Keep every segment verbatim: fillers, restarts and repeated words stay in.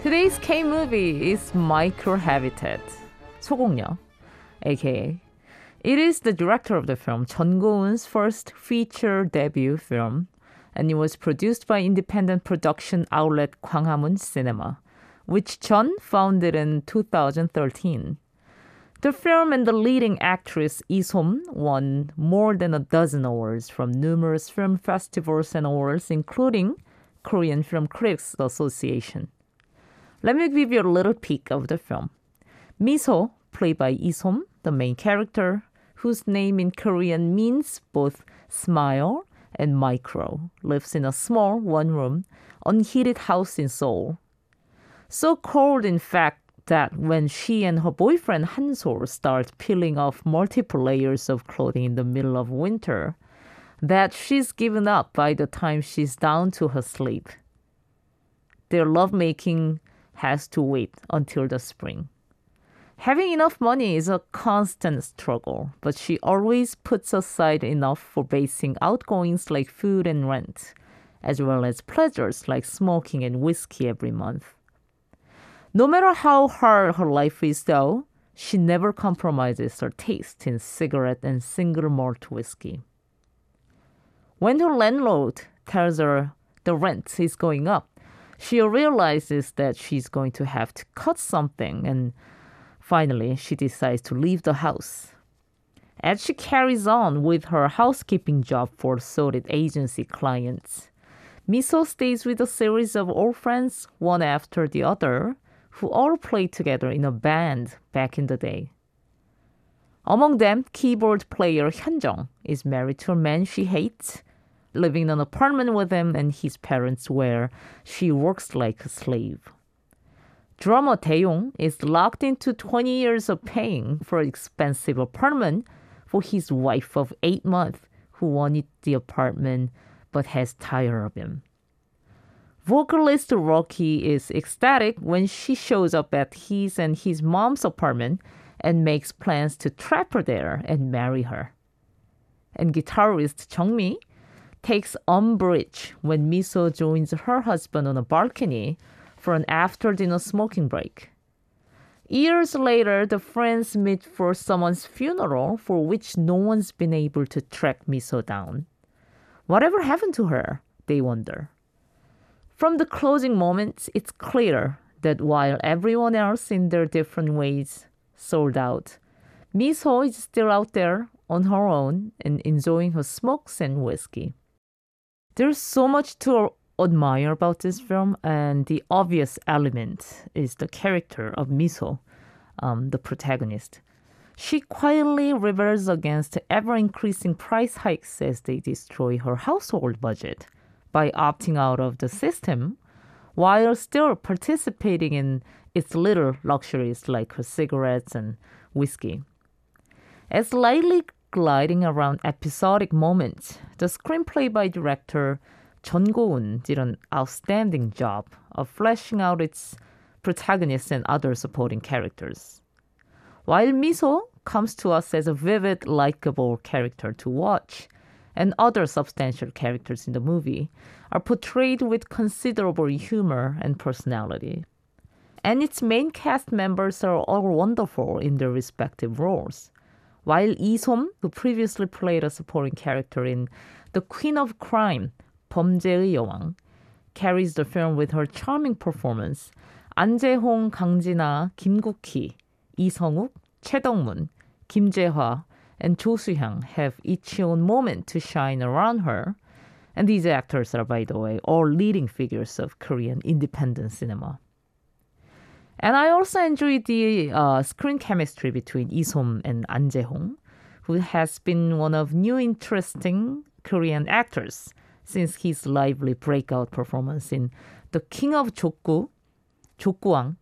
Today's K-movie is Microhabitat, 소공녀, aka. It is the director of the film, Jeon Go-eun's first feature debut film, and it was produced by independent production outlet Gwanghamun Cinema, which Jeon founded in two thousand thirteen. The film and the leading actress ESom won more than a dozen awards from numerous film festivals and awards, including Korean Film Critics Association. Let me give you a little peek of the film. Miso, played by ESom, the main character, whose name in Korean means both smile and micro, lives in a small one-room, unheated house in Seoul. So cold, in fact, that when she and her boyfriend Hansol start peeling off multiple layers of clothing in the middle of winter, that she's given up by the time she's down to her sleep. Their lovemaking has to wait until the spring. Having enough money is a constant struggle, but she always puts aside enough for basic outgoings like food and rent, as well as pleasures like smoking and whiskey every month. No matter how hard her life is, though, she never compromises her taste in cigarette and single malt whiskey. When her landlord tells her the rent is going up, she realizes that she's going to have to cut something, and finally, she decides to leave the house. As she carries on with her housekeeping job for solid agency clients, Miso stays with a series of old friends, one after the other, who all played together in a band back in the day. Among them, keyboard player Hyunjung is married to a man she hates, living in an apartment with him and his parents where she works like a slave. Drummer Daeyong is locked into twenty years of paying for an expensive apartment for his wife of eight months, who wanted the apartment but has tired of him. Vocalist Rocky is ecstatic when she shows up at his and his mom's apartment and makes plans to trap her there and marry her. And guitarist Jungmi takes umbrage when Miso joins her husband on a balcony for an after-dinner smoking break. Years later, the friends meet for someone's funeral for which no one's been able to track Miso down. Whatever happened to her, they wonder. From the closing moments, it's clear that while everyone else in their different ways sold out, Miso is still out there on her own and enjoying her smokes and whiskey. There's so much to admire about this film, and the obvious element is the character of Miso, um, the protagonist. She quietly rebels against ever-increasing price hikes as they destroy her household budget by opting out of the system while still participating in its little luxuries like her cigarettes and whiskey. As lightly gliding around episodic moments, the screenplay by director Jeon Go-eun did an outstanding job of fleshing out its protagonists and other supporting characters. While Miso comes to us as a vivid, likable character to watch, and other substantial characters in the movie are portrayed with considerable humor and personality. And its main cast members are all wonderful in their respective roles. While ESom, who previously played a supporting character in The Queen of Crime, 범죄의 여왕, carries the film with her charming performance, Ahn Jae-hong, Kang Jin-ah, Kim Gook-hee, Lee Seong-woo, Choi Dong-mun, Kim Jae-hwa, and Jo Su-hyang have each own moment to shine around her. And these actors are, by the way, all leading figures of Korean independent cinema. And I also enjoyed the uh, screen chemistry between ESom and Ahn Jae-hong, who has been one of new interesting Korean actors since his lively breakout performance in The King of Jokgu, Jokguang.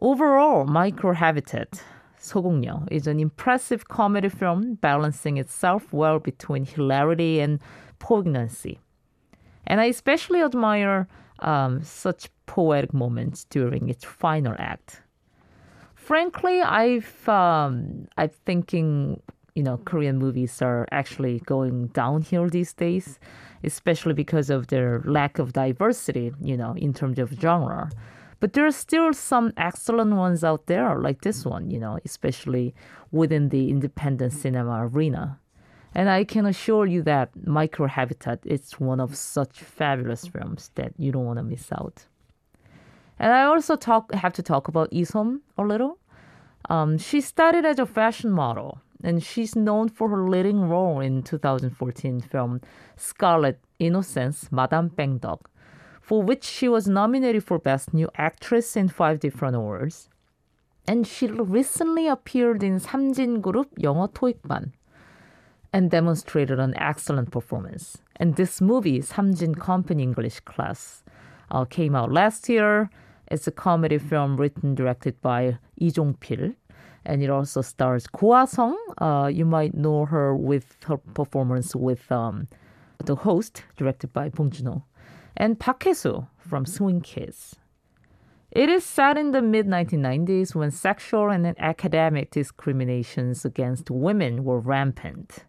Overall, Microhabitat, 소공녀, is an impressive comedy film balancing itself well between hilarity and poignancy. And I especially admire um, such poetic moments during its final act. Frankly, I've, um, I'm thinking, you know, Korean movies are actually going downhill these days, especially because of their lack of diversity, you know, in terms of genre. But there are still some excellent ones out there, like this one, you know, especially within the independent cinema arena. And I can assure you that Microhabitat is one of such fabulous films that you don't want to miss out. And I also talk have to talk about ESom a little. Um, she started as a fashion model, and she's known for her leading role in two thousand fourteen film Scarlet Innocence, Madame Bengdog, for which she was nominated for Best New Actress in five different awards. And she recently appeared in Samjin Group 영어 토익반 and demonstrated an excellent performance. And this movie, Samjin Company English Class, uh, came out last year. It's a comedy film written and directed by Lee Jong-pil. And it also stars Go Ah-sung. Uh, you might know her with her performance with um, The Host, directed by Bong Joon-ho. And Park Hye-soo from Swing Kids. It is set in the mid nineteen nineties when sexual and academic discriminations against women were rampant.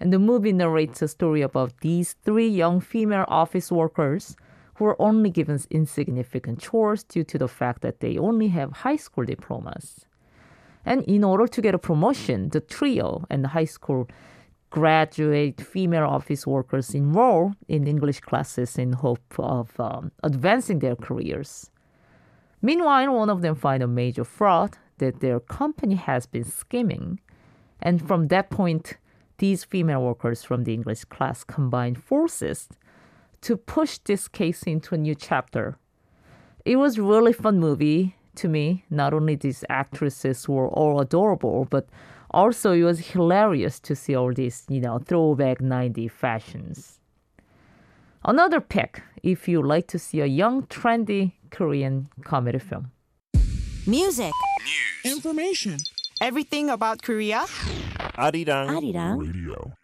And the movie narrates a story about these three young female office workers who are only given insignificant chores due to the fact that they only have high school diplomas. And in order to get a promotion, the trio and the high school graduate female office workers enroll in English classes in hope of um, advancing their careers. Meanwhile, one of them finds a major fraud that their company has been skimming. And from that point, these female workers from the English class combine forces to push this case into a new chapter. It was a really fun movie to me. Not only these actresses were all adorable, but also it was hilarious to see all these, you know, throwback nineties fashions. Another pick if you like to see a young, trendy Korean comedy film. Music, news, information, everything about Korea. Arirang Radio.